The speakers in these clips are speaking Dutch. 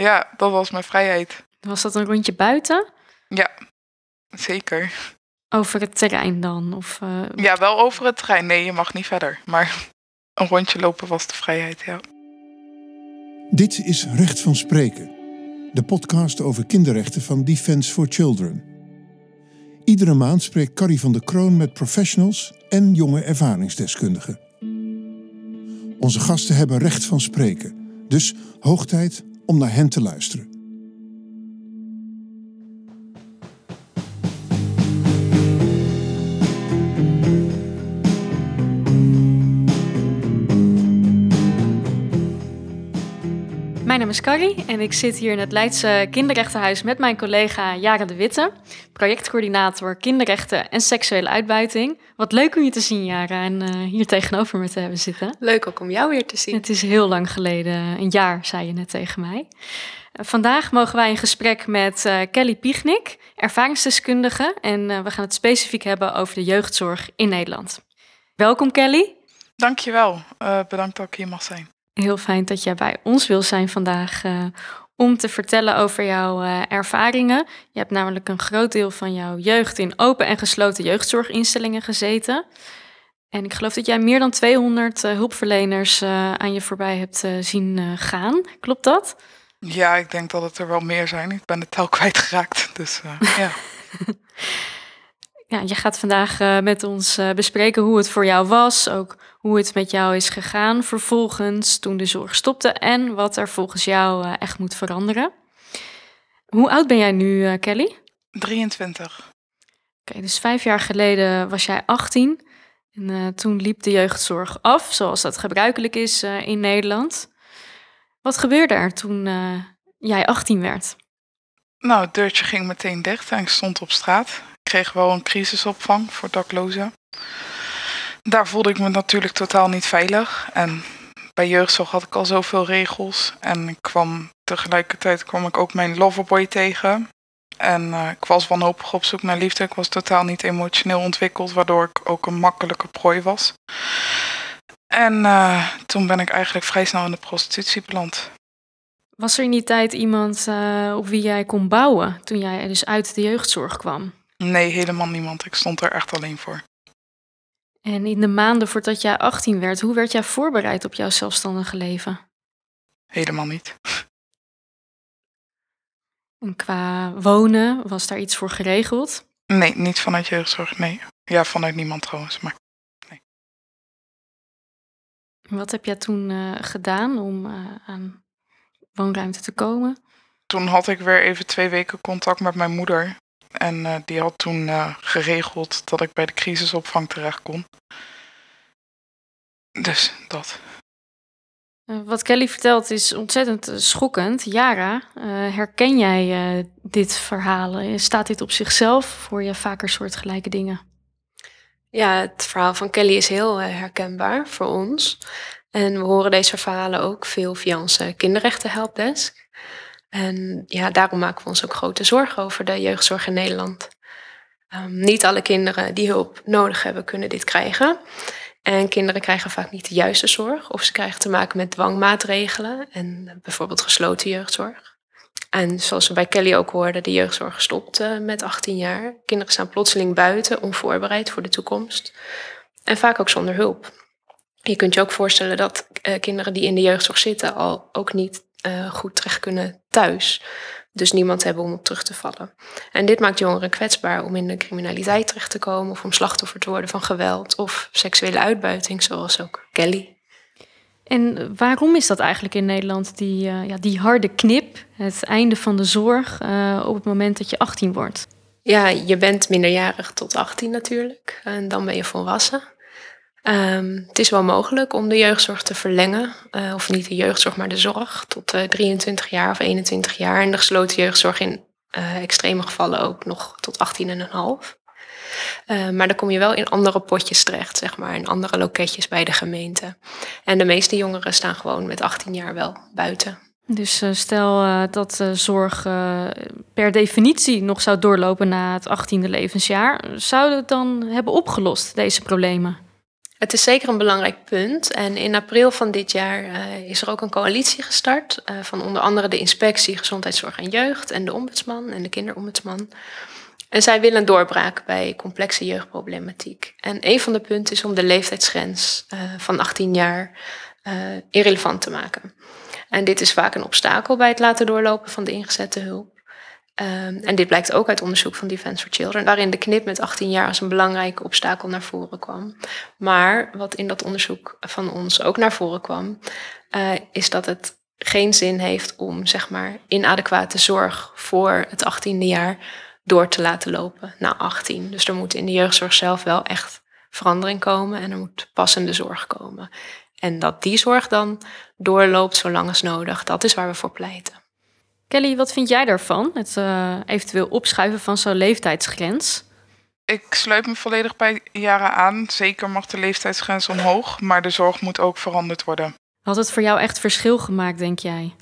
Ja, dat was mijn vrijheid. Was dat een rondje buiten? Ja, zeker. Over het terrein dan? Of, Ja, wel over het terrein. Nee, je mag niet verder. Maar een rondje lopen was de vrijheid, ja. Dit is Recht van Spreken. De podcast over kinderrechten van Defense for Children. Iedere maand spreekt Carrie van de Kroon met professionals en jonge ervaringsdeskundigen. Onze gasten hebben recht van spreken. Dus hoog tijd om naar hen te luisteren. Mijn naam is Carrie en ik zit hier in het Leidse Kinderrechtenhuis met mijn collega Yara de Witte, projectcoördinator kinderrechten en seksuele uitbuiting. Wat leuk om je te zien, Yara, en hier tegenover me te hebben zitten. Leuk ook om jou weer te zien. Het is heel lang geleden, een jaar, zei je net tegen mij. Vandaag mogen wij in gesprek met Kelly Piechnik, ervaringsdeskundige, en we gaan het specifiek hebben over de jeugdzorg in Nederland. Welkom, Kelly. Dankjewel. Bedankt dat ik hier mag zijn. Heel fijn dat jij bij ons wil zijn vandaag om te vertellen over jouw ervaringen. Je hebt namelijk een groot deel van jouw jeugd in open en gesloten jeugdzorginstellingen gezeten. En ik geloof dat jij meer dan 200 hulpverleners aan je voorbij hebt zien gaan. Klopt dat? Ja, ik denk dat het er wel meer zijn. Ik ben de tel kwijtgeraakt, dus ja. Ja, je gaat vandaag met ons bespreken hoe het voor jou was, ook hoe het met jou is gegaan vervolgens toen de zorg stopte en wat er volgens jou echt moet veranderen. Hoe oud ben jij nu, Kelly? 23. Oké, dus 5 jaar geleden was jij 18 en toen liep de jeugdzorg af, zoals dat gebruikelijk is in Nederland. Wat gebeurde er toen jij 18 werd? Nou, het deurtje ging meteen dicht en ik stond op straat. Ik kreeg wel een crisisopvang voor daklozen. Daar voelde ik me natuurlijk totaal niet veilig. En bij jeugdzorg had ik al zoveel regels. En ik kwam tegelijkertijd ik ook mijn loverboy tegen. En ik was wanhopig op zoek naar liefde. Ik was totaal niet emotioneel ontwikkeld, waardoor ik ook een makkelijke prooi was. En toen ben ik eigenlijk vrij snel in de prostitutie beland. Was er in die tijd iemand op wie jij kon bouwen toen jij dus uit de jeugdzorg kwam? Nee, helemaal niemand. Ik stond er echt alleen voor. En in de maanden voordat jij 18 werd, hoe werd jij voorbereid op jouw zelfstandige leven? Helemaal niet. En qua wonen, was daar iets voor geregeld? Nee, niet vanuit jeugdzorg, nee. Ja, vanuit niemand trouwens, maar nee. Wat heb jij toen gedaan om aan woonruimte te komen? Toen had ik weer even 2 weken contact met mijn moeder. En die had toen geregeld dat ik bij de crisisopvang terecht kon. Dus dat. Wat Kelly vertelt is ontzettend schokkend. Yara, herken jij dit verhaal? Staat dit op zichzelf? Hoor je vaker soortgelijke dingen? Ja, het verhaal van Kelly is heel herkenbaar voor ons. En we horen deze verhalen ook veel via onze kinderrechten helpdesk. En ja, daarom maken we ons ook grote zorgen over de jeugdzorg in Nederland. Niet alle kinderen die hulp nodig hebben, kunnen dit krijgen. En kinderen krijgen vaak niet de juiste zorg. Of ze krijgen te maken met dwangmaatregelen en bijvoorbeeld gesloten jeugdzorg. En zoals we bij Kelly ook hoorden, de jeugdzorg stopt met 18 jaar. Kinderen staan plotseling buiten, onvoorbereid voor de toekomst. En vaak ook zonder hulp. Je kunt je ook voorstellen dat kinderen die in de jeugdzorg zitten al ook niet goed terecht kunnen thuis. Dus niemand hebben om op terug te vallen. En dit maakt jongeren kwetsbaar om in de criminaliteit terecht te komen of om slachtoffer te worden van geweld of seksuele uitbuiting, zoals ook Kelly. En waarom is dat eigenlijk in Nederland, die harde knip, het einde van de zorg op het moment dat je 18 wordt? Ja, je bent minderjarig tot 18 natuurlijk en dan ben je volwassen. Het is wel mogelijk om de jeugdzorg te verlengen. Of niet de jeugdzorg, maar de zorg. Tot 23 jaar of 21 jaar. En de gesloten jeugdzorg in extreme gevallen ook nog tot 18,5. Maar dan kom je wel in andere potjes terecht, zeg maar. In andere loketjes bij de gemeente. En de meeste jongeren staan gewoon met 18 jaar wel buiten. Dus stel dat zorg per definitie nog zou doorlopen na het 18e levensjaar. Zou het dan hebben opgelost, deze problemen? Het is zeker een belangrijk punt en in april van dit jaar is er ook een coalitie gestart van onder andere de inspectie Gezondheidszorg en Jeugd en de ombudsman en de kinderombudsman. En zij willen een doorbraak bij complexe jeugdproblematiek. En een van de punten is om de leeftijdsgrens van 18 jaar irrelevant te maken. En dit is vaak een obstakel bij het laten doorlopen van de ingezette hulp. En dit blijkt ook uit onderzoek van Defense for Children, waarin de knip met 18 jaar als een belangrijk obstakel naar voren kwam. Maar wat in dat onderzoek van ons ook naar voren kwam, is dat het geen zin heeft om inadequate zorg voor het 18e jaar door te laten lopen naar 18. Dus er moet in de jeugdzorg zelf wel echt verandering komen en er moet passende zorg komen. En dat die zorg dan doorloopt zolang als nodig, dat is waar we voor pleiten. Kelly, wat vind jij daarvan? Het eventueel opschuiven van zo'n leeftijdsgrens? Ik sluit me volledig bij Yara aan. Zeker mag de leeftijdsgrens omhoog, maar de zorg moet ook veranderd worden. Had het voor jou echt verschil gemaakt, denk jij?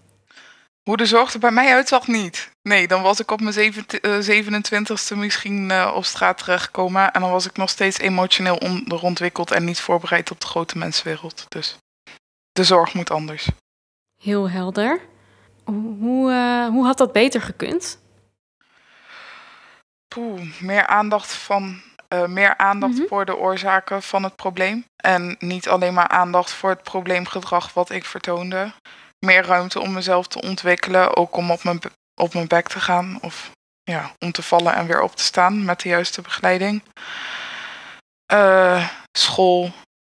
Hoe de zorg er bij mij uitzag, niet. Nee, dan was ik op mijn 27e misschien op straat terechtgekomen. En dan was ik nog steeds emotioneel onderontwikkeld en niet voorbereid op de grote mensenwereld. Dus de zorg moet anders. Heel helder. Hoe had dat beter gekund? Meer aandacht voor de oorzaken van het probleem. En niet alleen maar aandacht voor het probleemgedrag wat ik vertoonde. Meer ruimte om mezelf te ontwikkelen. Ook om op mijn bek te gaan. Of ja, om te vallen en weer op te staan met de juiste begeleiding. School.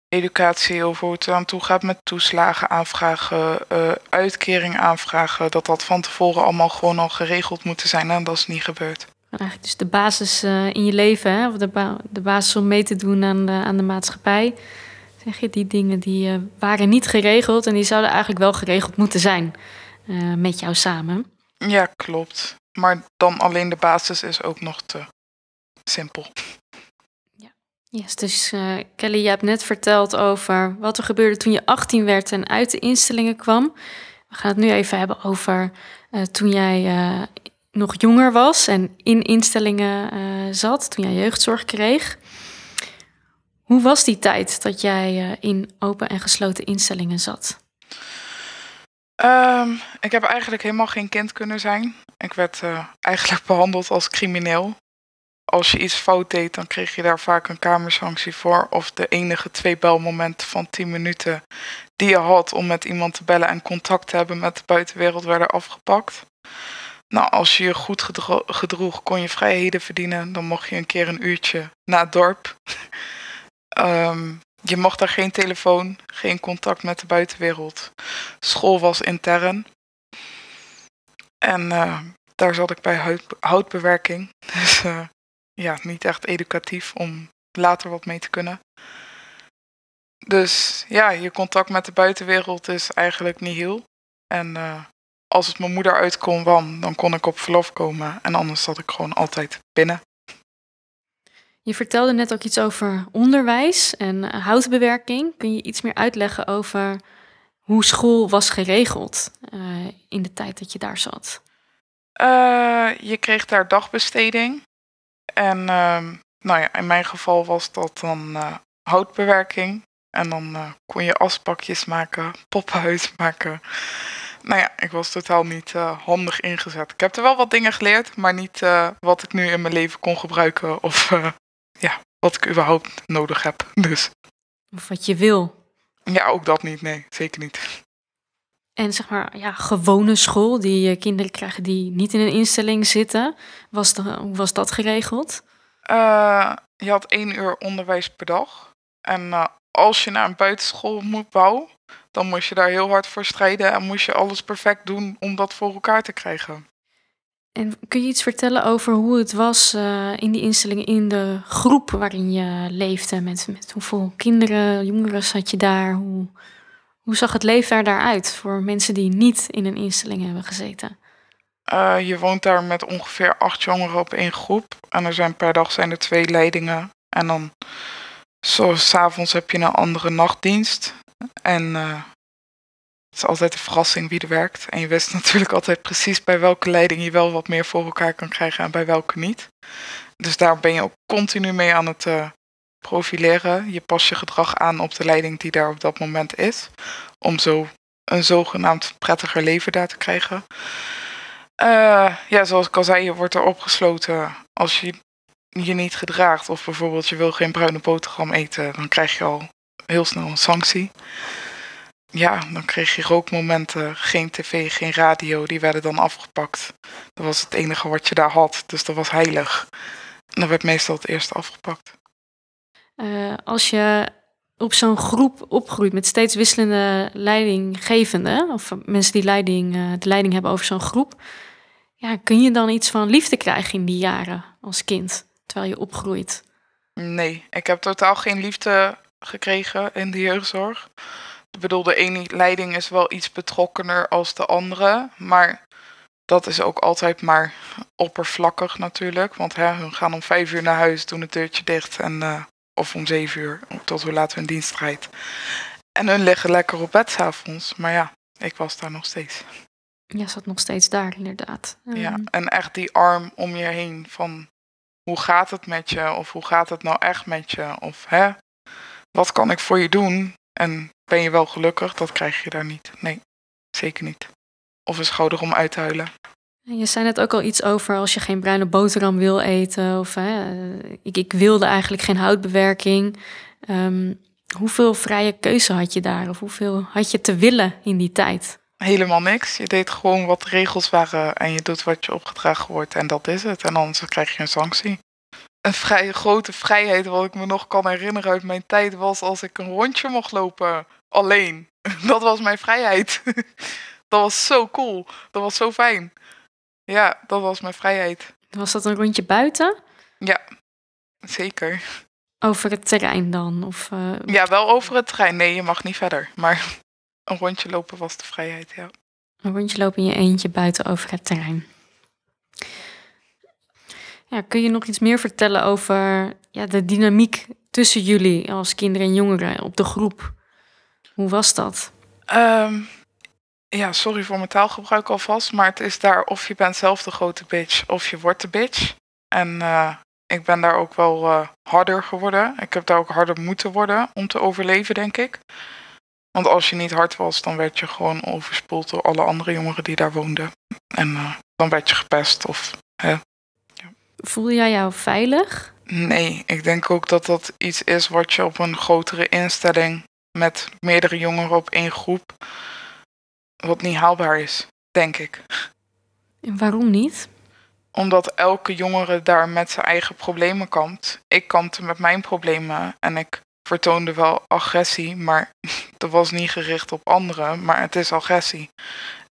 Educatie over hoe het eraan toe gaat met toeslagen aanvragen, uitkering aanvragen. Dat van tevoren allemaal gewoon al geregeld moeten zijn en dat is niet gebeurd. Eigenlijk dus de basis in je leven, hè? Of de basis om mee te doen aan de maatschappij. Zeg je, die dingen die waren niet geregeld en die zouden eigenlijk wel geregeld moeten zijn met jou samen. Ja, klopt. Maar dan alleen de basis is ook nog te simpel. Yes, dus Kelly, je hebt net verteld over wat er gebeurde toen je 18 werd en uit de instellingen kwam. We gaan het nu even hebben over toen jij nog jonger was en in instellingen zat, toen jij jeugdzorg kreeg. Hoe was die tijd dat jij in open en gesloten instellingen zat? Ik heb eigenlijk helemaal geen kind kunnen zijn. Ik werd eigenlijk behandeld als crimineel. Als je iets fout deed, dan kreeg je daar vaak een kamersanctie voor. Of de enige 2 belmomenten van 10 minuten die je had om met iemand te bellen en contact te hebben met de buitenwereld werden afgepakt. Nou, als je je goed gedroeg, kon je vrijheden verdienen. Dan mocht je een keer een uurtje naar het dorp. Je mocht daar geen telefoon, geen contact met de buitenwereld. School was intern. En daar zat ik bij houtbewerking. Dus... ja, niet echt educatief om later wat mee te kunnen. Dus ja, je contact met de buitenwereld is eigenlijk niet heel. En als het mijn moeder uit kon, dan kon ik op verlof komen. En anders zat ik gewoon altijd binnen. Je vertelde net ook iets over onderwijs en houtbewerking. Kun je iets meer uitleggen over hoe school was geregeld in de tijd dat je daar zat? Je kreeg daar dagbesteding. En in mijn geval was dat dan houtbewerking. En dan kon je aspakjes maken, poppenhuis maken. Nou ja, ik was totaal niet handig ingezet. Ik heb er wel wat dingen geleerd, maar niet wat ik nu in mijn leven kon gebruiken. Of wat ik überhaupt nodig heb. Dus. Of wat je wil. Ja, ook dat niet. Nee, zeker niet. En gewone school, die kinderen krijgen die niet in een instelling zitten. Hoe was dat geregeld? Je had 1 uur onderwijs per dag. En als je naar een buitenschool moet bouwen, dan moest je daar heel hard voor strijden. En moest je alles perfect doen om dat voor elkaar te krijgen. En kun je iets vertellen over hoe het was in die instellingen, in de groep waarin je leefde? Met hoeveel kinderen, jongeren zat je daar? Hoe zag het leven daaruit voor mensen die niet in een instelling hebben gezeten? Je woont daar met ongeveer 8 jongeren op 1 groep. En per dag zijn er 2 leidingen. En dan, zoals 's avonds, heb je een andere nachtdienst. En het is altijd een verrassing wie er werkt. En je wist natuurlijk altijd precies bij welke leiding je wel wat meer voor elkaar kan krijgen en bij welke niet. Dus daar ben je ook continu mee aan het profileren. Je past je gedrag aan op de leiding die daar op dat moment is. Om zo een zogenaamd prettiger leven daar te krijgen. Ja, zoals ik al zei, je wordt er opgesloten als je je niet gedraagt. Of bijvoorbeeld je wil geen bruine boterham eten. Dan krijg je al heel snel een sanctie. Ja, dan kreeg je rookmomenten, geen tv, geen radio. Die werden dan afgepakt. Dat was het enige wat je daar had. Dus dat was heilig. En dat werd meestal het eerste afgepakt. Als je op zo'n groep opgroeit met steeds wisselende leidinggevenden, of mensen die de leiding hebben over zo'n groep, ja, kun je dan iets van liefde krijgen in die jaren als kind, terwijl je opgroeit? Nee, ik heb totaal geen liefde gekregen in de jeugdzorg. Ik bedoel, de ene leiding is wel iets betrokkener als de andere, maar dat is ook altijd maar oppervlakkig natuurlijk. Want hun gaan om 5:00 naar huis, doen het deurtje dicht en... Of om 7:00, tot hoe laat we in dienst rijden. En hun liggen lekker op bed 's avonds. Maar ja, ik was daar nog steeds. Ja, zat nog steeds daar inderdaad. Ja, en echt die arm om je heen van... Hoe gaat het met je? Of hoe gaat het nou echt met je? Of wat kan ik voor je doen? En ben je wel gelukkig? Dat krijg je daar niet. Nee, zeker niet. Of een schouder om uit te huilen. Je zei net ook al iets over als je geen bruine boterham wil eten. Of ik wilde eigenlijk geen houtbewerking. Hoeveel vrije keuze had je daar? Of hoeveel had je te willen in die tijd? Helemaal niks. Je deed gewoon wat de regels waren. En je doet wat je opgedragen wordt. En dat is het. En anders krijg je een sanctie. Een grote vrijheid wat ik me nog kan herinneren uit mijn tijd was als ik een rondje mocht lopen. Alleen. Dat was mijn vrijheid. Dat was zo cool. Dat was zo fijn. Ja, dat was mijn vrijheid. Was dat een rondje buiten? Ja, zeker. Over het terrein dan? Of, Ja, wel over het terrein. Nee, je mag niet verder. Maar een rondje lopen was de vrijheid, ja. Een rondje lopen in je eentje buiten over het terrein. Ja, kun je nog iets meer vertellen over de dynamiek tussen jullie als kinderen en jongeren op de groep? Hoe was dat? Ja, sorry voor mijn taalgebruik alvast, maar het is daar of je bent zelf de grote bitch of je wordt de bitch. En ik ben daar ook wel harder geworden. Ik heb daar ook harder moeten worden om te overleven, denk ik. Want als je niet hard was, dan werd je gewoon overspoeld door alle andere jongeren die daar woonden. En dan werd je gepest. Ja. Voelde jij jou veilig? Nee, ik denk ook dat dat iets is wat je op een grotere instelling met meerdere jongeren op één groep... Wat niet haalbaar is, denk ik. En waarom niet? Omdat elke jongere daar met zijn eigen problemen kampt. Ik kampte met mijn problemen en ik vertoonde wel agressie, maar dat was niet gericht op anderen, maar het is agressie.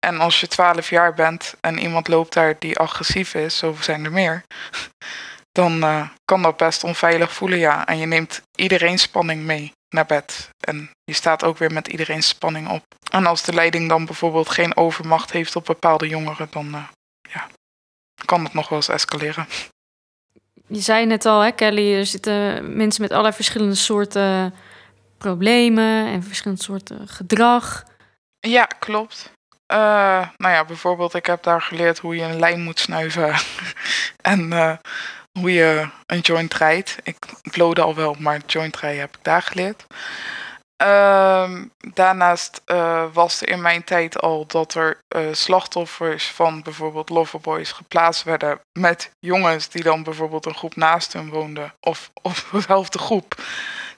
En als je 12 jaar bent en iemand loopt daar die agressief is, zo zijn er meer, dan kan dat best onveilig voelen, ja. En je neemt iedereen spanning mee naar bed. En je staat ook weer met iedereen's spanning op. En als de leiding dan bijvoorbeeld geen overmacht heeft op bepaalde jongeren, dan kan het nog wel eens escaleren. Je zei net al, hè, Kelly, er zitten mensen met allerlei verschillende soorten problemen en verschillende soorten gedrag. Ja, klopt. Bijvoorbeeld, ik heb daar geleerd hoe je een lijn moet snuiven en hoe je een joint rijdt. Ik loodde al wel, maar joint rijden heb ik daar geleerd. Daarnaast was er in mijn tijd al dat er slachtoffers van bijvoorbeeld loverboys geplaatst werden met jongens die dan bijvoorbeeld een groep naast hun woonden of op dezelfde groep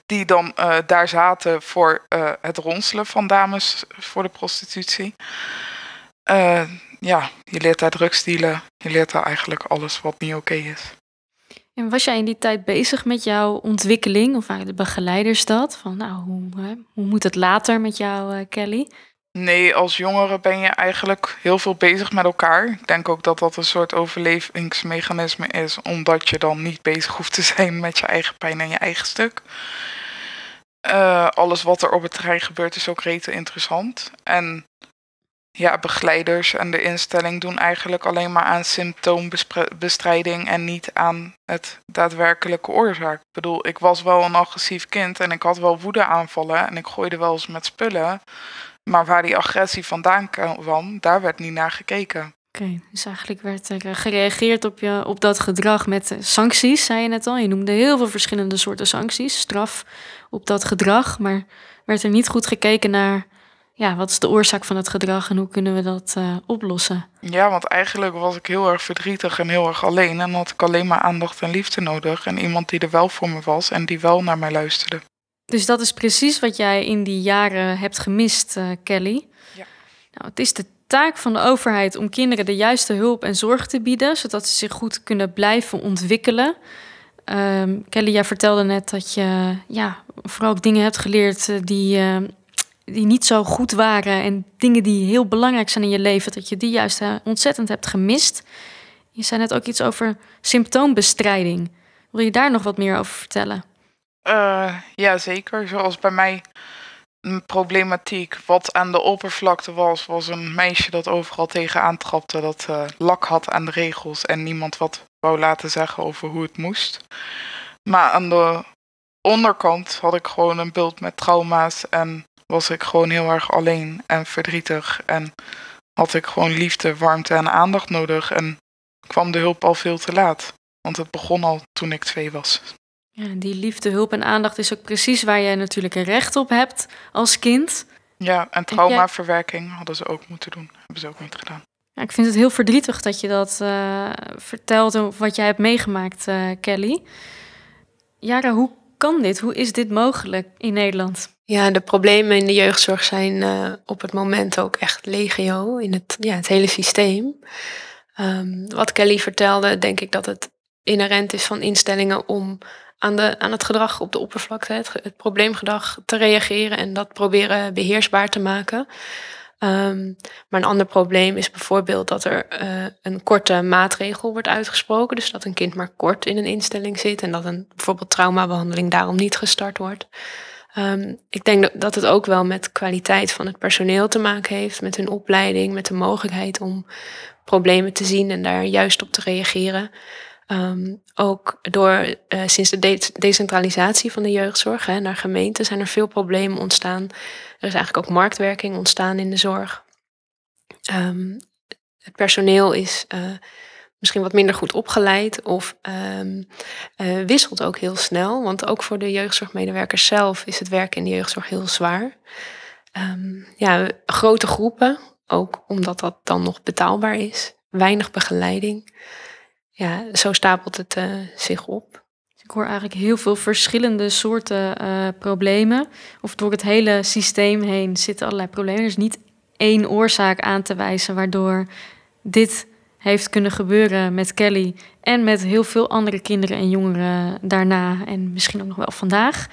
die dan daar zaten voor het ronselen van dames voor de prostitutie. Je leert daar drugs dealen, je leert daar eigenlijk alles wat niet oké is. En was jij in die tijd bezig met jouw ontwikkeling? Of waren de begeleiders dat? Van, hoe moet het later met jou, Kelly? Nee, als jongere ben je eigenlijk heel veel bezig met elkaar. Ik denk ook dat dat een soort overlevingsmechanisme is. Omdat je dan niet bezig hoeft te zijn met je eigen pijn en je eigen stuk. Alles wat er op het terrein gebeurt is ook rete interessant. En begeleiders en de instelling doen eigenlijk alleen maar aan symptoombestrijding en niet aan het daadwerkelijke oorzaak. Ik bedoel, ik was wel een agressief kind en ik had wel woedeaanvallen en ik gooide wel eens met spullen. Maar waar die agressie vandaan kwam, daar werd niet naar gekeken. Oké, dus eigenlijk werd er gereageerd op dat gedrag met sancties, zei je net al. Je noemde heel veel verschillende soorten sancties, straf op dat gedrag. Maar werd er niet goed gekeken naar, ja, wat is de oorzaak van het gedrag en hoe kunnen we dat oplossen? Ja, want eigenlijk was ik heel erg verdrietig en heel erg alleen. En had ik alleen maar aandacht en liefde nodig. En iemand die er wel voor me was en die wel naar mij luisterde. Dus dat is precies wat jij in die jaren hebt gemist, Kelly. Ja. Nou, het is de taak van de overheid om kinderen de juiste hulp en zorg te bieden, zodat ze zich goed kunnen blijven ontwikkelen. Kelly, jij vertelde net dat je vooral ook dingen hebt geleerd die niet zo goed waren en dingen die heel belangrijk zijn in je leven, dat je die juist ontzettend hebt gemist. Je zei net ook iets over symptoombestrijding. Wil je daar nog wat meer over vertellen? Ja, zeker. Zoals bij mij een problematiek wat aan de oppervlakte was, was een meisje dat overal tegenaan trapte, dat lak had aan de regels en niemand wat wou laten zeggen over hoe het moest. Maar aan de onderkant had ik gewoon een bult met trauma's en was ik gewoon heel erg alleen en verdrietig en had ik gewoon liefde, warmte en aandacht nodig en kwam de hulp al veel te laat, want het begon al toen ik 2 was. Ja, die liefde, hulp en aandacht is ook precies waar jij natuurlijk een recht op hebt als kind. Ja, en traumaverwerking hadden ze ook moeten doen. Hebben ze ook niet gedaan. Ja, ik vind het heel verdrietig dat je dat vertelt en wat jij hebt meegemaakt, Kelly. Yara, hoe kan dit? Hoe is dit mogelijk in Nederland? Ja, de problemen in de jeugdzorg zijn op het moment ook echt legio in het hele systeem. Wat Kelly vertelde, denk ik dat het inherent is van instellingen om aan het gedrag op de oppervlakte, het probleemgedrag, te reageren en dat proberen beheersbaar te maken. Maar een ander probleem is bijvoorbeeld dat er een korte maatregel wordt uitgesproken. Dus dat een kind maar kort in een instelling zit en dat bijvoorbeeld traumabehandeling daarom niet gestart wordt. Ik denk dat het ook wel met kwaliteit van het personeel te maken heeft, met hun opleiding, met de mogelijkheid om problemen te zien en daar juist op te reageren. Ook door sinds de decentralisatie van de jeugdzorg naar gemeenten zijn er veel problemen ontstaan. Er is eigenlijk ook marktwerking ontstaan in de zorg. Het personeel is misschien wat minder goed opgeleid of wisselt ook heel snel. Want ook voor de jeugdzorgmedewerkers zelf is het werk in de jeugdzorg heel zwaar. Grote groepen, ook omdat dat dan nog betaalbaar is. Weinig begeleiding. Ja, zo stapelt het zich op. Ik hoor eigenlijk heel veel verschillende soorten problemen. Of door het hele systeem heen zitten allerlei problemen. Er is niet één oorzaak aan te wijzen waardoor dit heeft kunnen gebeuren met Kelly en met heel veel andere kinderen en jongeren daarna en misschien ook nog wel vandaag.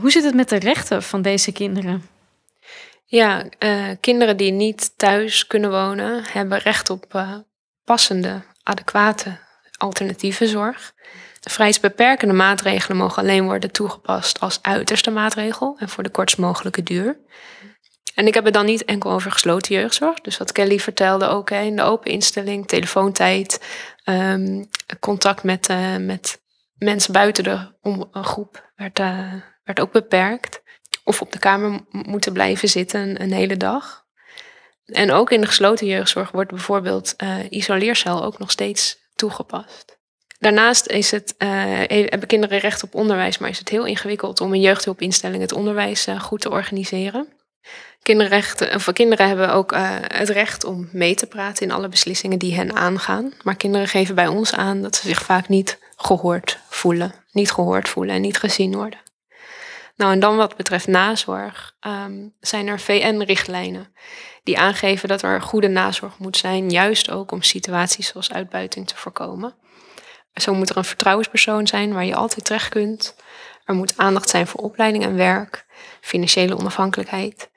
Hoe zit het met de rechten van deze kinderen? Ja, kinderen die niet thuis kunnen wonen hebben recht op passende, adequate alternatieve zorg. Vrijheidsbeperkende maatregelen mogen alleen worden toegepast als uiterste maatregel en voor de kortst mogelijke duur. En ik heb het dan niet enkel over gesloten jeugdzorg. Dus wat Kelly vertelde ook in de open instelling, telefoontijd, contact met mensen buiten de groep werd ook beperkt. Of op de kamer moeten blijven zitten een hele dag. En ook in de gesloten jeugdzorg wordt bijvoorbeeld isoleercel ook nog steeds toegepast. Daarnaast hebben kinderen recht op onderwijs, maar is het heel ingewikkeld om in jeugdhulpinstellingen het onderwijs goed te organiseren. Kinderen hebben ook het recht om mee te praten in alle beslissingen die hen aangaan. Maar kinderen geven bij ons aan dat ze zich vaak niet gehoord voelen. Niet gehoord voelen en niet gezien worden. Nou, en dan wat betreft nazorg zijn er VN-richtlijnen die aangeven dat er goede nazorg moet zijn, juist ook om situaties zoals uitbuiting te voorkomen. Zo moet er een vertrouwenspersoon zijn waar je altijd terecht kunt. Er moet aandacht zijn voor opleiding en werk, financiële onafhankelijkheid.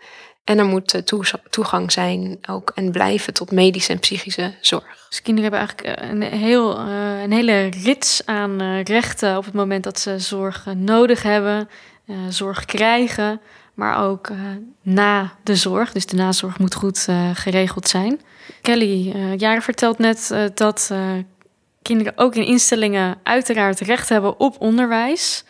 En er moet toegang zijn ook en blijven tot medische en psychische zorg. Dus kinderen hebben eigenlijk een hele rits aan rechten op het moment dat ze zorg nodig hebben, zorg krijgen, maar ook na de zorg. Dus de nazorg moet goed geregeld zijn. Kelly, Yara vertelt net dat kinderen ook in instellingen uiteraard recht hebben op onderwijs.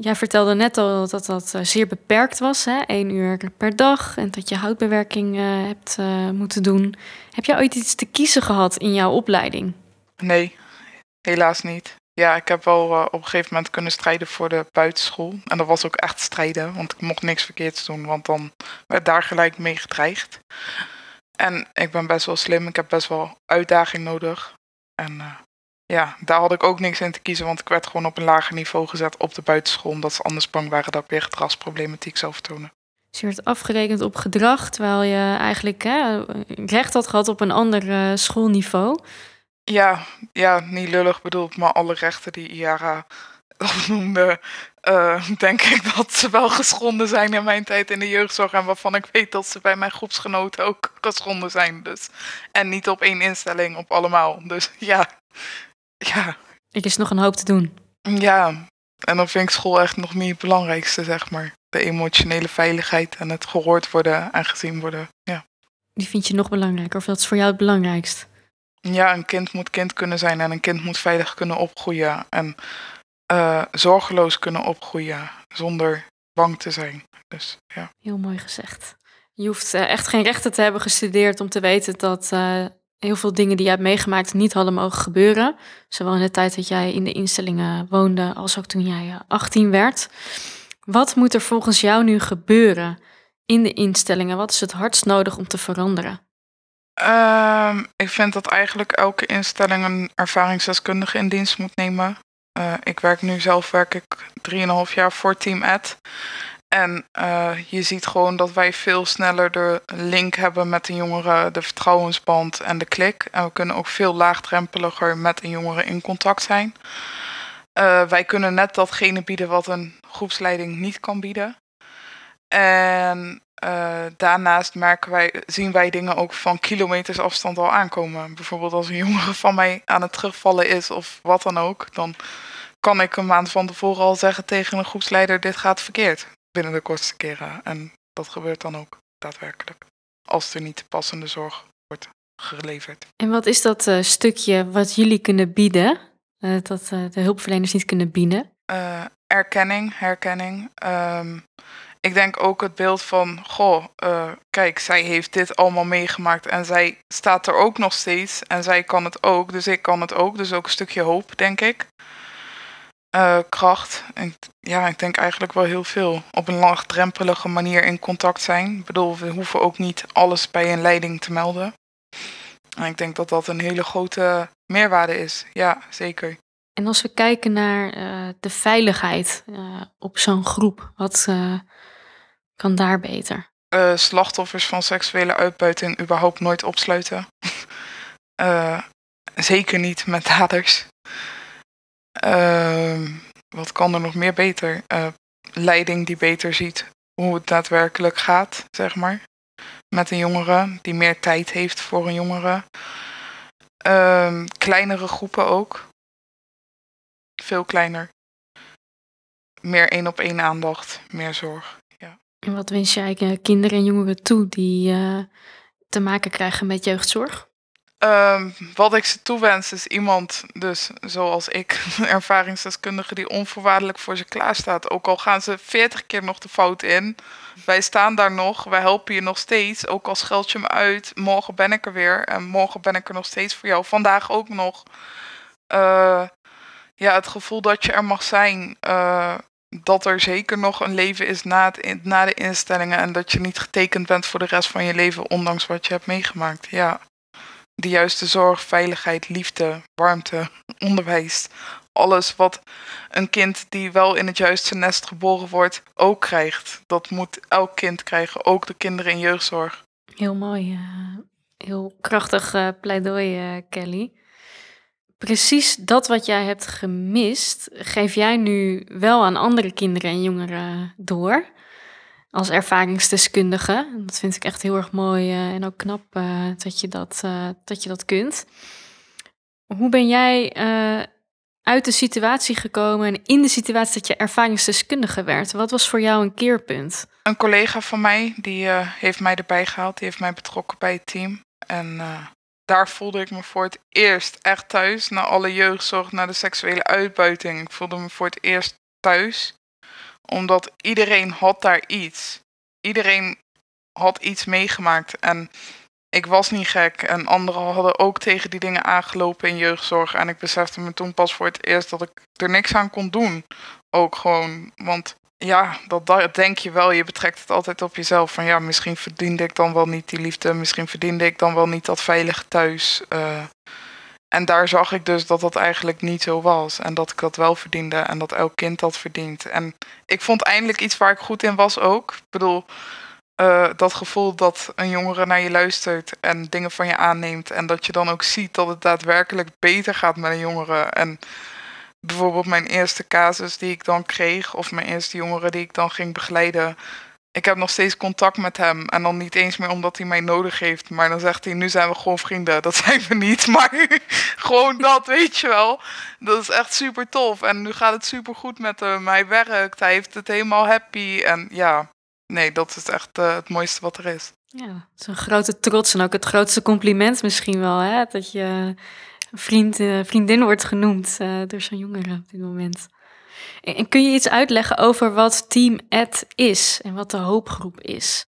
Jij vertelde net al dat dat zeer beperkt was, hè? 1 uur per dag en dat je houtbewerking hebt moeten doen. Heb jij ooit iets te kiezen gehad in jouw opleiding? Nee, helaas niet. Ja, ik heb wel op een gegeven moment kunnen strijden voor de buitenschool. En dat was ook echt strijden, want ik mocht niks verkeerds doen, want dan werd daar gelijk mee gedreigd. En ik ben best wel slim, ik heb best wel uitdaging nodig. En ja, daar had ik ook niks in te kiezen, want ik werd gewoon op een lager niveau gezet op de buitenschool, omdat ze anders bang waren dat ik weer gedragsproblematiek zou vertonen. Dus je werd afgerekend op gedrag, terwijl je eigenlijk recht had gehad op een ander schoolniveau. Ja, niet lullig bedoeld, maar alle rechten die Yara noemde, denk ik dat ze wel geschonden zijn in mijn tijd in de jeugdzorg. En waarvan ik weet dat ze bij mijn groepsgenoten ook geschonden zijn. Dus. En niet op 1 instelling, op allemaal. Dus ja. Er is nog een hoop te doen. Ja, en dan vind ik school echt nog meer het belangrijkste, zeg maar. De emotionele veiligheid en het gehoord worden en gezien worden, ja. Die vind je nog belangrijker, of dat is voor jou het belangrijkst? Ja, een kind moet kind kunnen zijn en een kind moet veilig kunnen opgroeien. En zorgeloos kunnen opgroeien zonder bang te zijn. Dus, ja. Heel mooi gezegd. Je hoeft echt geen rechten te hebben gestudeerd om te weten dat heel veel dingen die je hebt meegemaakt niet hadden mogen gebeuren. Zowel in de tijd dat jij in de instellingen woonde als ook toen jij 18 werd. Wat moet er volgens jou nu gebeuren in de instellingen? Wat is het hardst nodig om te veranderen? Ik vind dat eigenlijk elke instelling een ervaringsdeskundige in dienst moet nemen. Ik werk nu 3,5 jaar voor Team Ed. En je ziet gewoon dat wij veel sneller de link hebben met de jongeren, de vertrouwensband en de klik. En we kunnen ook veel laagdrempeliger met een jongere in contact zijn. Wij kunnen net datgene bieden wat een groepsleiding niet kan bieden. En daarnaast zien wij dingen ook van kilometers afstand al aankomen. Bijvoorbeeld als een jongere van mij aan het terugvallen is of wat dan ook, dan kan ik een maand van tevoren al zeggen tegen een groepsleider: dit gaat verkeerd binnen de kortste keren. En dat gebeurt dan ook daadwerkelijk, als er niet de passende zorg wordt geleverd. En wat is dat stukje wat jullie kunnen bieden, dat de hulpverleners niet kunnen bieden? Herkenning. Ik denk ook het beeld van, kijk, zij heeft dit allemaal meegemaakt en zij staat er ook nog steeds en zij kan het ook, dus ik kan het ook. Dus ook een stukje hoop, denk ik. Kracht. En, ja, ik denk eigenlijk wel heel veel. Op een laagdrempelige manier in contact zijn. Ik bedoel, we hoeven ook niet alles bij een leiding te melden. En ik denk dat dat een hele grote meerwaarde is. Ja, zeker. En als we kijken naar de veiligheid op zo'n groep, wat kan daar beter? Slachtoffers van seksuele uitbuiting überhaupt nooit opsluiten. Zeker niet met daders. Wat kan er nog meer beter? Leiding die beter ziet hoe het daadwerkelijk gaat, zeg maar. Met een jongere, die meer tijd heeft voor een jongere. Kleinere groepen ook. Veel kleiner. Meer 1-op-1 aandacht, meer zorg. Ja. En wat wens jij kinderen en jongeren toe die te maken krijgen met jeugdzorg? Wat ik ze toewens is iemand, dus zoals ik, een ervaringsdeskundige die onvoorwaardelijk voor ze klaarstaat. Ook al gaan ze 40 keer nog de fout in. Wij staan daar nog, wij helpen je nog steeds. Ook al scheld je me uit, morgen ben ik er weer. En morgen ben ik er nog steeds voor jou. Vandaag ook nog. Ja, het gevoel dat je er mag zijn, dat er zeker nog een leven is na de instellingen en dat je niet getekend bent voor de rest van je leven, ondanks wat je hebt meegemaakt. Ja, de juiste zorg, veiligheid, liefde, warmte, onderwijs. Alles wat een kind die wel in het juiste nest geboren wordt ook krijgt. Dat moet elk kind krijgen, ook de kinderen in jeugdzorg. Heel mooi, heel krachtig pleidooi, Kelly. Precies dat wat jij hebt gemist, geef jij nu wel aan andere kinderen en jongeren door. Als ervaringsdeskundige. Dat vind ik echt heel erg mooi en ook knap dat je dat kunt. Hoe ben jij uit de situatie gekomen en in de situatie dat je ervaringsdeskundige werd? Wat was voor jou een keerpunt? Een collega van mij, die heeft mij erbij gehaald. Die heeft mij betrokken bij het team. En daar voelde ik me voor het eerst echt thuis. Na alle jeugdzorg, na de seksuele uitbuiting. Ik voelde me voor het eerst thuis. Omdat iedereen had daar iets. Iedereen had iets meegemaakt. En ik was niet gek. En anderen hadden ook tegen die dingen aangelopen in jeugdzorg. En ik besefte me toen pas voor het eerst dat ik er niks aan kon doen. Ook gewoon. Want ja, dat denk je wel. Je betrekt het altijd op jezelf. Van ja, misschien verdiende ik dan wel niet die liefde. Misschien verdiende ik dan wel niet dat veilige thuis. En daar zag ik dus dat dat eigenlijk niet zo was. En dat ik dat wel verdiende. En dat elk kind dat verdient. En ik vond eindelijk iets waar ik goed in was ook. Ik bedoel, dat gevoel dat een jongere naar je luistert. En dingen van je aanneemt. En dat je dan ook ziet dat het daadwerkelijk beter gaat met een jongere. En bijvoorbeeld mijn eerste casus die ik dan kreeg. Of mijn eerste jongere die ik dan ging begeleiden. Ik heb nog steeds contact met hem. En dan niet eens meer omdat hij mij nodig heeft. Maar dan zegt hij, nu zijn we gewoon vrienden. Dat zijn we niet, maar gewoon dat, weet je wel. Dat is echt super tof. En nu gaat het super goed met hem. Hij werkt, hij heeft het helemaal happy. En ja, nee, dat is echt het mooiste wat er is. Ja, het is een grote trots en ook het grootste compliment misschien wel. Hè? Dat je vriendin wordt genoemd door zo'n jongere op dit moment. En kun je iets uitleggen over wat Team Ed is en wat de hoopgroep is?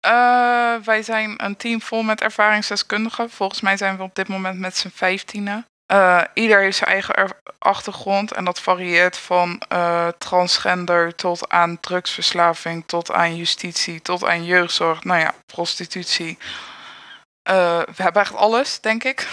Wij zijn een team vol met ervaringsdeskundigen. Volgens mij zijn we op dit moment met z'n 15e. Ieder heeft zijn eigen achtergrond en dat varieert van transgender tot aan drugsverslaving, tot aan justitie, tot aan jeugdzorg, nou ja, prostitutie. We hebben echt alles, denk ik.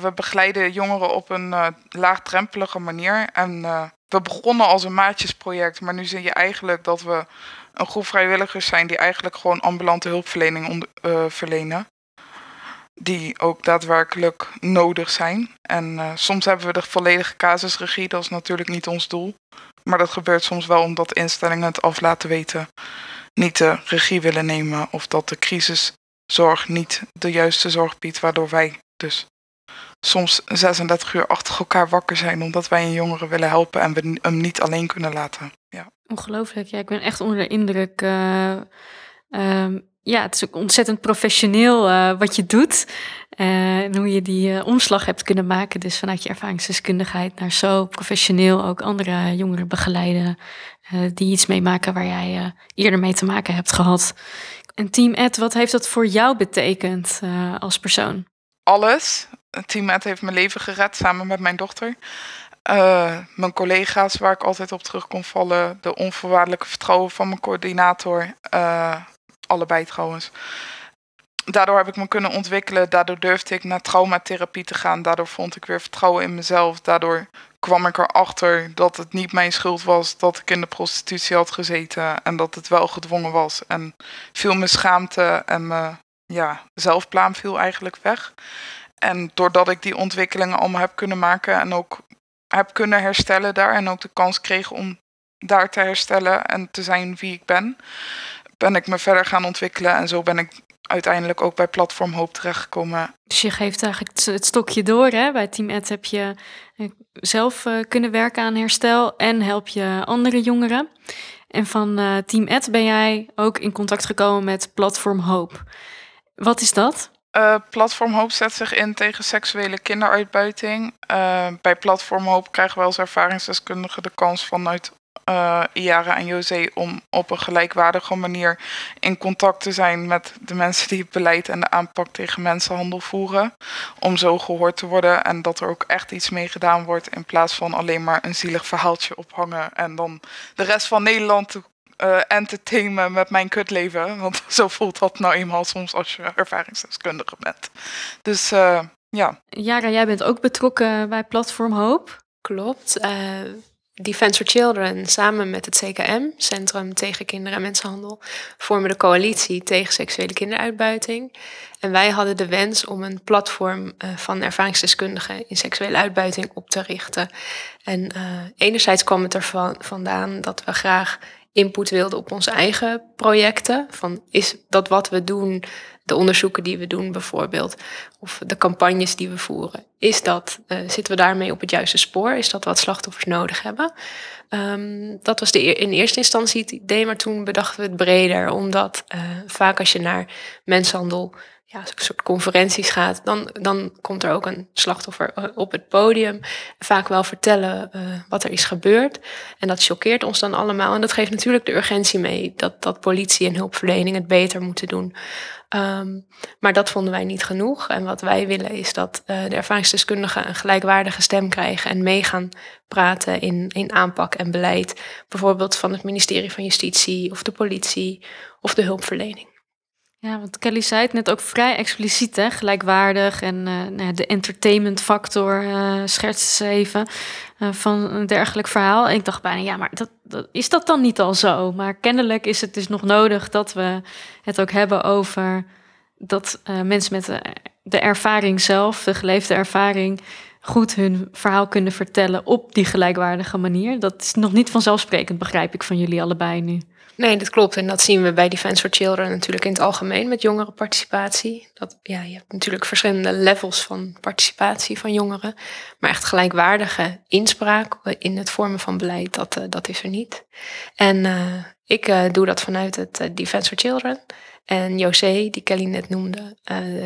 We begeleiden jongeren op een laagdrempelige manier. En we begonnen als een maatjesproject. Maar nu zie je eigenlijk dat we een groep vrijwilligers zijn die eigenlijk gewoon ambulante hulpverlening verlenen. Die ook daadwerkelijk nodig zijn. En soms hebben we de volledige casusregie. Dat is natuurlijk niet ons doel. Maar dat gebeurt soms wel omdat instellingen het af laten weten. Niet de regie willen nemen. Of dat de crisiszorg niet de juiste zorg biedt. Waardoor wij dus soms 36 uur achter elkaar wakker zijn omdat wij een jongere willen helpen en we hem niet alleen kunnen laten. Ja. Ongelooflijk, ja, ik ben echt onder de indruk. Ja, het is ook ontzettend professioneel wat je doet en hoe je die omslag hebt kunnen maken. Dus vanuit je ervaringsdeskundigheid naar zo professioneel ook andere jongeren begeleiden die iets meemaken waar jij eerder mee te maken hebt gehad. En Team Ed, wat heeft dat voor jou betekend als persoon? Alles. Team Ed heeft mijn leven gered, samen met mijn dochter. Mijn collega's, waar ik altijd op terug kon vallen. De onvoorwaardelijke vertrouwen van mijn coördinator. Allebei trouwens. Daardoor heb ik me kunnen ontwikkelen. Daardoor durfde ik naar traumatherapie te gaan. Daardoor vond ik weer vertrouwen in mezelf. Daardoor kwam ik erachter dat het niet mijn schuld was dat ik in de prostitutie had gezeten. En dat het wel gedwongen was. En viel mijn schaamte en mijn zelfplaam viel eigenlijk weg. En doordat ik die ontwikkelingen allemaal heb kunnen maken en ook heb kunnen herstellen daar en ook de kans kreeg om daar te herstellen en te zijn wie ik ben, ben ik me verder gaan ontwikkelen en zo ben ik uiteindelijk ook bij Platform Hope terechtgekomen. Dus je geeft eigenlijk het stokje door, hè? Bij Team Ed heb je zelf kunnen werken aan herstel en help je andere jongeren. En van Team Ed ben jij ook in contact gekomen met Platform Hope. Wat is dat? Platform Hope zet zich in tegen seksuele kinderuitbuiting. Bij Platform Hope krijgen we als ervaringsdeskundigen de kans vanuit Yara en José om op een gelijkwaardige manier in contact te zijn met de mensen die het beleid en de aanpak tegen mensenhandel voeren. Om zo gehoord te worden en dat er ook echt iets mee gedaan wordt in plaats van alleen maar een zielig verhaaltje ophangen en dan de rest van Nederland entertainen met mijn kutleven. Want zo voelt dat nou eenmaal soms als je ervaringsdeskundige bent. Dus ja. Yara, jij bent ook betrokken bij Platform Hope. Klopt. Defense for Children samen met het CKM, Centrum Tegen Kinderen en Mensenhandel, vormen de coalitie tegen seksuele kinderuitbuiting. En wij hadden de wens om een platform van ervaringsdeskundigen in seksuele uitbuiting op te richten. En enerzijds kwam het ervan vandaan dat we graag input wilden op onze eigen projecten. Van is dat wat we doen, de onderzoeken die we doen bijvoorbeeld, of de campagnes die we voeren, is dat, zitten we daarmee op het juiste spoor? Is dat wat slachtoffers nodig hebben? Dat was in eerste instantie het idee, maar toen bedachten we het breder, omdat vaak als je naar mensenhandel ja, als ik een soort conferenties gaat, dan komt er ook een slachtoffer op het podium. Vaak wel vertellen wat er is gebeurd. En dat choqueert ons dan allemaal. En dat geeft natuurlijk de urgentie mee dat politie en hulpverlening het beter moeten doen. Maar dat vonden wij niet genoeg. En wat wij willen is dat de ervaringsdeskundigen een gelijkwaardige stem krijgen en mee gaan praten in aanpak en beleid. Bijvoorbeeld van het ministerie van Justitie of de politie of de hulpverlening. Ja, want Kelly zei het net ook vrij expliciet, hè? Gelijkwaardig en de entertainment factor schetst ze even van een dergelijk verhaal. En ik dacht bijna, ja, maar dat, is dat dan niet al zo? Maar kennelijk is het dus nog nodig dat we het ook hebben over dat mensen met de ervaring zelf, de geleefde ervaring, goed hun verhaal kunnen vertellen op die gelijkwaardige manier. Dat is nog niet vanzelfsprekend, begrijp ik van jullie allebei nu. Nee, dat klopt. En dat zien we bij Defense for Children natuurlijk in het algemeen met jongerenparticipatie. Je hebt natuurlijk verschillende levels van participatie van jongeren. Maar echt gelijkwaardige inspraak in het vormen van beleid, dat is er niet. En ik doe dat vanuit het Defense for Children. En José, die Kelly net noemde,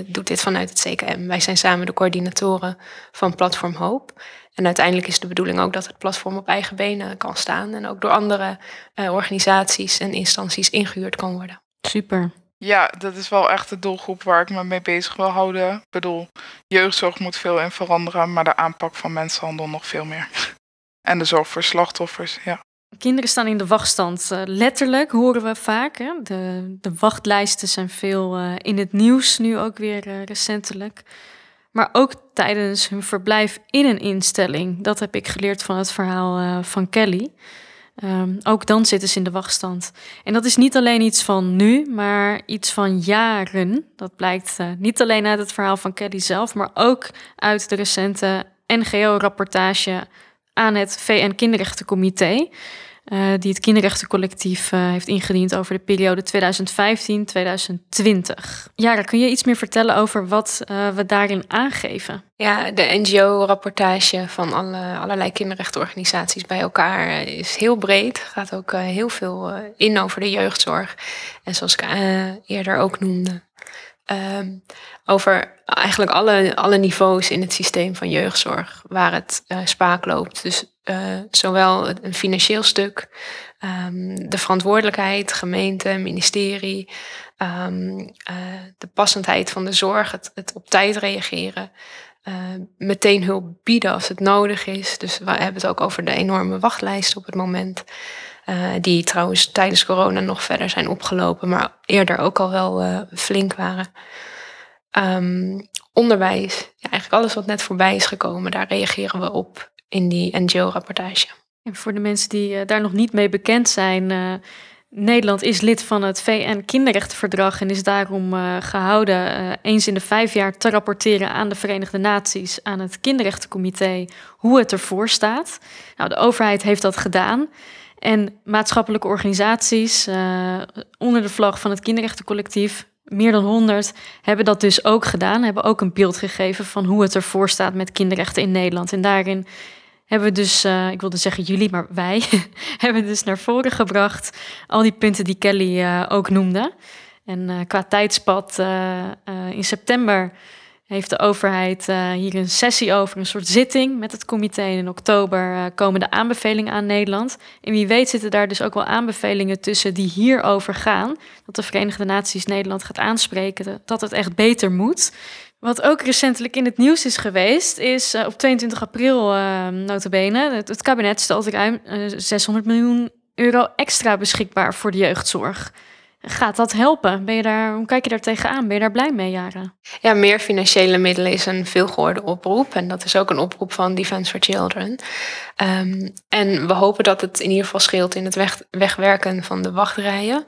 doet dit vanuit het CKM. Wij zijn samen de coördinatoren van Platform Hope. En uiteindelijk is de bedoeling ook dat het platform op eigen benen kan staan. En ook door andere organisaties en instanties ingehuurd kan worden. Super. Ja, dat is wel echt de doelgroep waar ik me mee bezig wil houden. Ik bedoel, jeugdzorg moet veel in veranderen, maar de aanpak van mensenhandel nog veel meer. En de zorg voor slachtoffers, ja. Kinderen staan in de wachtstand. Letterlijk horen we vaak. Hè? De wachtlijsten zijn veel in het nieuws, nu ook weer recentelijk. Maar ook tijdens hun verblijf in een instelling. Dat heb ik geleerd van het verhaal van Kelly. Ook dan zitten ze in de wachtstand. En dat is niet alleen iets van nu, maar iets van jaren. Dat blijkt niet alleen uit het verhaal van Kelly zelf, maar ook uit de recente NGO-rapportage aan het VN-Kinderrechtencomité, die het kinderrechtencollectief heeft ingediend over de periode 2015-2020. Jara, kun je iets meer vertellen over wat we daarin aangeven? Ja, de NGO-rapportage van allerlei kinderrechtenorganisaties bij elkaar is heel breed. Gaat ook heel veel in over de jeugdzorg. En zoals ik eerder ook noemde, over eigenlijk alle niveaus in het systeem van jeugdzorg waar het spaak loopt. Dus zowel een financieel stuk, de verantwoordelijkheid, gemeente, ministerie, de passendheid van de zorg, het op tijd reageren, meteen hulp bieden als het nodig is. Dus we hebben het ook over de enorme wachtlijsten op het moment. Die trouwens tijdens corona nog verder zijn opgelopen, maar eerder ook al wel flink waren. Onderwijs, ja, eigenlijk alles wat net voorbij is gekomen, daar reageren we op in die NGO-rapportage. En voor de mensen die daar nog niet mee bekend zijn, Nederland is lid van het VN-Kinderrechtenverdrag en is daarom gehouden eens in de 5 jaar te rapporteren aan de Verenigde Naties, aan het Kinderrechtencomité, hoe het ervoor staat. Nou, de overheid heeft dat gedaan. En maatschappelijke organisaties onder de vlag van het kinderrechtencollectief, meer dan 100, hebben dat dus ook gedaan. Hebben ook een beeld gegeven van hoe het ervoor staat met kinderrechten in Nederland. En daarin hebben we dus, ik wilde zeggen jullie, maar wij, hebben dus naar voren gebracht al die punten die Kelly ook noemde. En qua tijdspad in september heeft de overheid hier een sessie over, een soort zitting met het comité. In oktober komen de aanbevelingen aan Nederland. En wie weet zitten daar dus ook wel aanbevelingen tussen die hierover gaan. Dat de Verenigde Naties Nederland gaat aanspreken, dat het echt beter moet. Wat ook recentelijk in het nieuws is geweest, is op 22 april nota bene. Het kabinet stelt ruim €600 miljoen extra beschikbaar voor de jeugdzorg. Gaat dat helpen? Hoe kijk je daar tegenaan? Ben je daar blij mee, Jara? Ja, meer financiële middelen is een veelgehoorde oproep. En dat is ook een oproep van Defense for Children. En we hopen dat het in ieder geval scheelt in het wegwerken van de wachtrijen.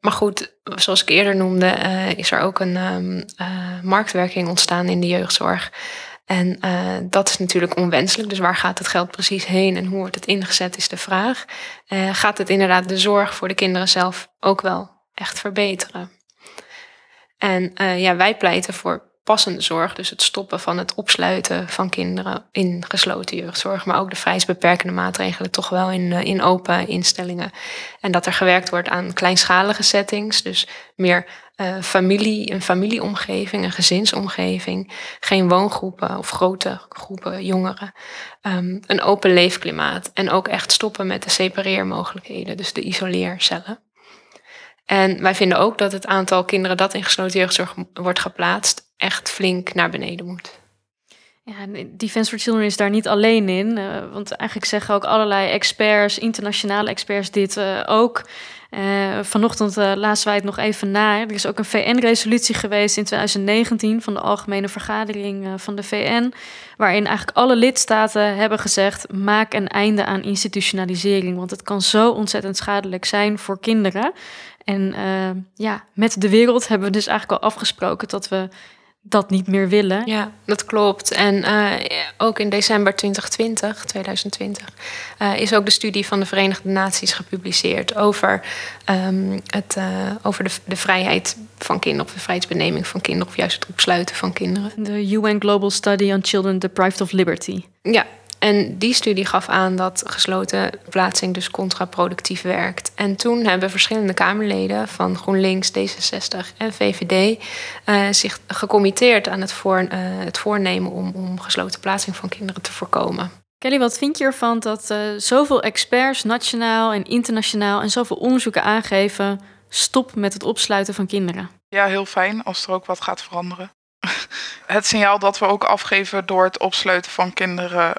Maar goed, zoals ik eerder noemde, is er ook een marktwerking ontstaan in de jeugdzorg. En dat is natuurlijk onwenselijk. Dus waar gaat het geld precies heen en hoe wordt het ingezet is de vraag. Gaat het inderdaad de zorg voor de kinderen zelf ook wel echt verbeteren? En wij pleiten voor passende zorg. Dus het stoppen van het opsluiten van kinderen in gesloten jeugdzorg. Maar ook de vrijheidsbeperkende maatregelen toch wel in open instellingen. En dat er gewerkt wordt aan kleinschalige settings. Dus meer familie, een familieomgeving, een gezinsomgeving, geen woongroepen of grote groepen jongeren, een open leefklimaat en ook echt stoppen met de separeermogelijkheden, dus de isoleercellen. En wij vinden ook dat het aantal kinderen dat in gesloten jeugdzorg wordt geplaatst echt flink naar beneden moet. Ja, Defense for Children is daar niet alleen in. Want eigenlijk zeggen ook allerlei experts, internationale experts dit ook. Vanochtend lazen wij het nog even na. Er is ook een VN-resolutie geweest in 2019 van de Algemene Vergadering van de VN, waarin eigenlijk alle lidstaten hebben gezegd: maak een einde aan institutionalisering, want het kan zo ontzettend schadelijk zijn voor kinderen. En met de wereld hebben we dus eigenlijk al afgesproken dat we dat niet meer willen. Ja, dat klopt. En ook in december 2020... is ook de studie van de Verenigde Naties gepubliceerd over, over de vrijheid van kinderen, of de vrijheidsbeneming van kinderen, of juist het opsluiten van kinderen. De UN Global Study on Children Deprived of Liberty. Ja, en die studie gaf aan dat gesloten plaatsing dus contraproductief werkt. En toen hebben verschillende Kamerleden van GroenLinks, D66 en VVD zich gecommitteerd aan het voornemen om gesloten plaatsing van kinderen te voorkomen. Kelly, wat vind je ervan dat zoveel experts, nationaal en internationaal, en zoveel onderzoeken aangeven: stop met het opsluiten van kinderen? Ja, heel fijn als er ook wat gaat veranderen. Het signaal dat we ook afgeven door het opsluiten van kinderen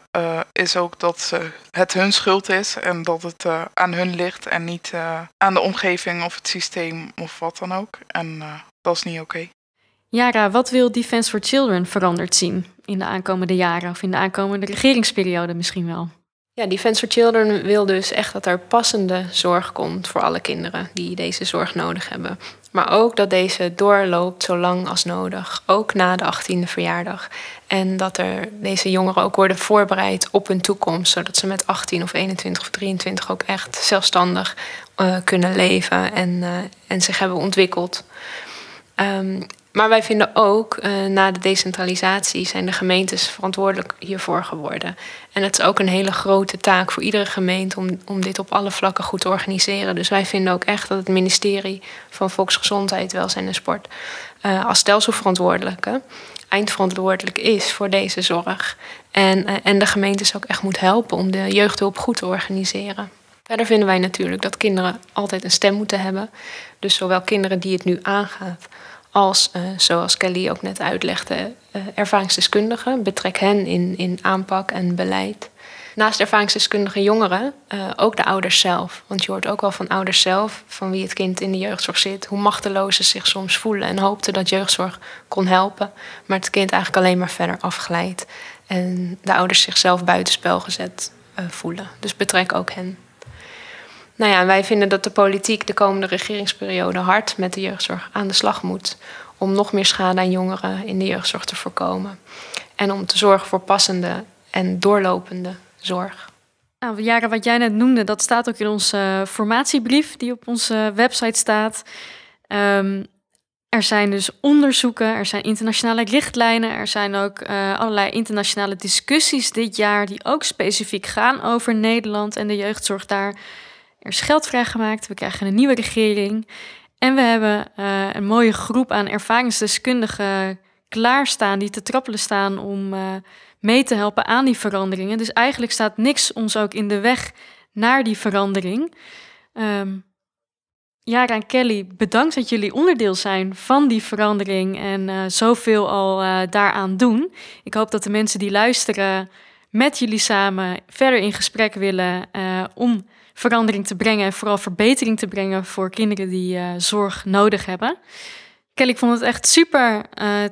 is ook dat het hun schuld is en dat het aan hun ligt en niet aan de omgeving of het systeem of wat dan ook. En dat is niet oké. Yara, wat wil Defense for Children veranderd zien in de aankomende jaren of in de aankomende regeringsperiode misschien wel? Ja, Defense for Children wil dus echt dat er passende zorg komt voor alle kinderen die deze zorg nodig hebben. Maar ook dat deze doorloopt zo lang als nodig, ook na de 18e verjaardag. En dat er deze jongeren ook worden voorbereid op hun toekomst, zodat ze met 18 of 21 of 23 ook echt zelfstandig kunnen leven en zich hebben ontwikkeld. Maar wij vinden ook, na de decentralisatie zijn de gemeentes verantwoordelijk hiervoor geworden. En het is ook een hele grote taak voor iedere gemeente om dit op alle vlakken goed te organiseren. Dus wij vinden ook echt dat het ministerie van Volksgezondheid, Welzijn en Sport als stelselverantwoordelijke eindverantwoordelijk is voor deze zorg. En de gemeentes ook echt moet helpen om de jeugdhulp goed te organiseren. Verder vinden wij natuurlijk dat kinderen altijd een stem moeten hebben. Dus zowel kinderen die het nu aangaat, als, zoals Kelly ook net uitlegde, ervaringsdeskundigen. Betrek hen in aanpak en beleid. Naast ervaringsdeskundige jongeren, ook de ouders zelf. Want je hoort ook wel van ouders zelf, van wie het kind in de jeugdzorg zit, hoe machteloos ze zich soms voelen en hoopten dat jeugdzorg kon helpen, maar het kind eigenlijk alleen maar verder afglijdt. En de ouders zichzelf buitenspel gezet voelen. Dus betrek ook hen. Nou ja, wij vinden dat de politiek de komende regeringsperiode hard met de jeugdzorg aan de slag moet om nog meer schade aan jongeren in de jeugdzorg te voorkomen. En om te zorgen voor passende en doorlopende zorg. Nou, Yara, wat jij net noemde, dat staat ook in onze formatiebrief die op onze website staat. Er zijn dus onderzoeken, er zijn internationale richtlijnen, er zijn ook allerlei internationale discussies dit jaar die ook specifiek gaan over Nederland en de jeugdzorg daar. Er is geld vrijgemaakt, we krijgen een nieuwe regering. En we hebben een mooie groep aan ervaringsdeskundigen klaarstaan die te trappelen staan om mee te helpen aan die veranderingen. Dus eigenlijk staat niks ons ook in de weg naar die verandering. Yara en Kelly, bedankt dat jullie onderdeel zijn van die verandering en zoveel al daaraan doen. Ik hoop dat de mensen die luisteren met jullie samen verder in gesprek willen om verandering te brengen en vooral verbetering te brengen voor kinderen die zorg nodig hebben. Kelly, ik vond het echt super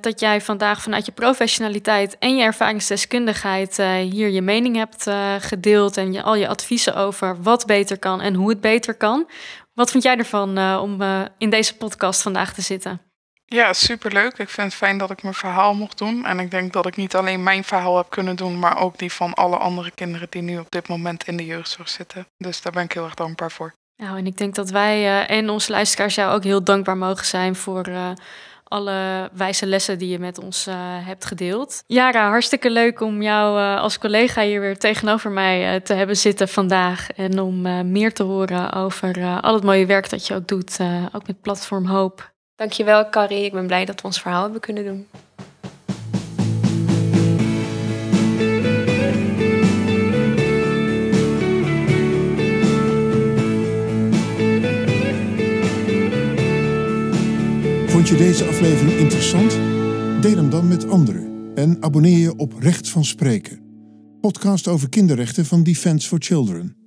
dat jij vandaag vanuit je professionaliteit en je ervaringsdeskundigheid hier je mening hebt gedeeld en al je adviezen over wat beter kan en hoe het beter kan. Wat vind jij ervan om in deze podcast vandaag te zitten? Ja, superleuk. Ik vind het fijn dat ik mijn verhaal mocht doen. En ik denk dat ik niet alleen mijn verhaal heb kunnen doen, maar ook die van alle andere kinderen die nu op dit moment in de jeugdzorg zitten. Dus daar ben ik heel erg dankbaar voor. Nou, en ik denk dat wij en onze luisteraars jou ook heel dankbaar mogen zijn voor alle wijze lessen die je met ons hebt gedeeld. Yara, hartstikke leuk om jou als collega hier weer tegenover mij te hebben zitten vandaag. En om meer te horen over al het mooie werk dat je ook doet, ook met Platform Hope. Dankjewel, Carrie. Ik ben blij dat we ons verhaal hebben kunnen doen. Vond je deze aflevering interessant? Deel hem dan met anderen en abonneer je op Recht van Spreken, podcast over kinderrechten van Defense for Children.